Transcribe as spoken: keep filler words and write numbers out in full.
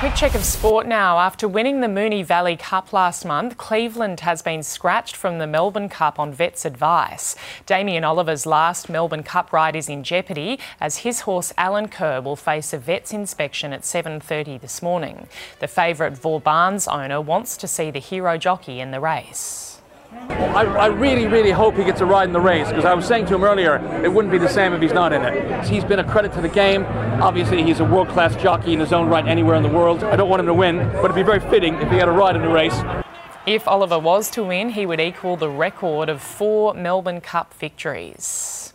Quick check of sport now. After winning the Moonee Valley Cup last month, Cleveland has been scratched from the Melbourne Cup on vet's advice. Damien Oliver's last Melbourne Cup ride is in jeopardy as his horse Alenquer will face a vet's inspection at seven thirty this morning. The favourite Vauban's owner wants to see the hero jockey in the race. I, I really, really hope he gets a ride in the race, because I was saying to him earlier, it wouldn't be the same if he's not in it. He's been a credit to the game. Obviously, he's a world-class jockey in his own right anywhere in the world. I don't want him to win, but it'd be very fitting if he had a ride in the race. If Oliver was to win, he would equal the record of four Melbourne Cup victories.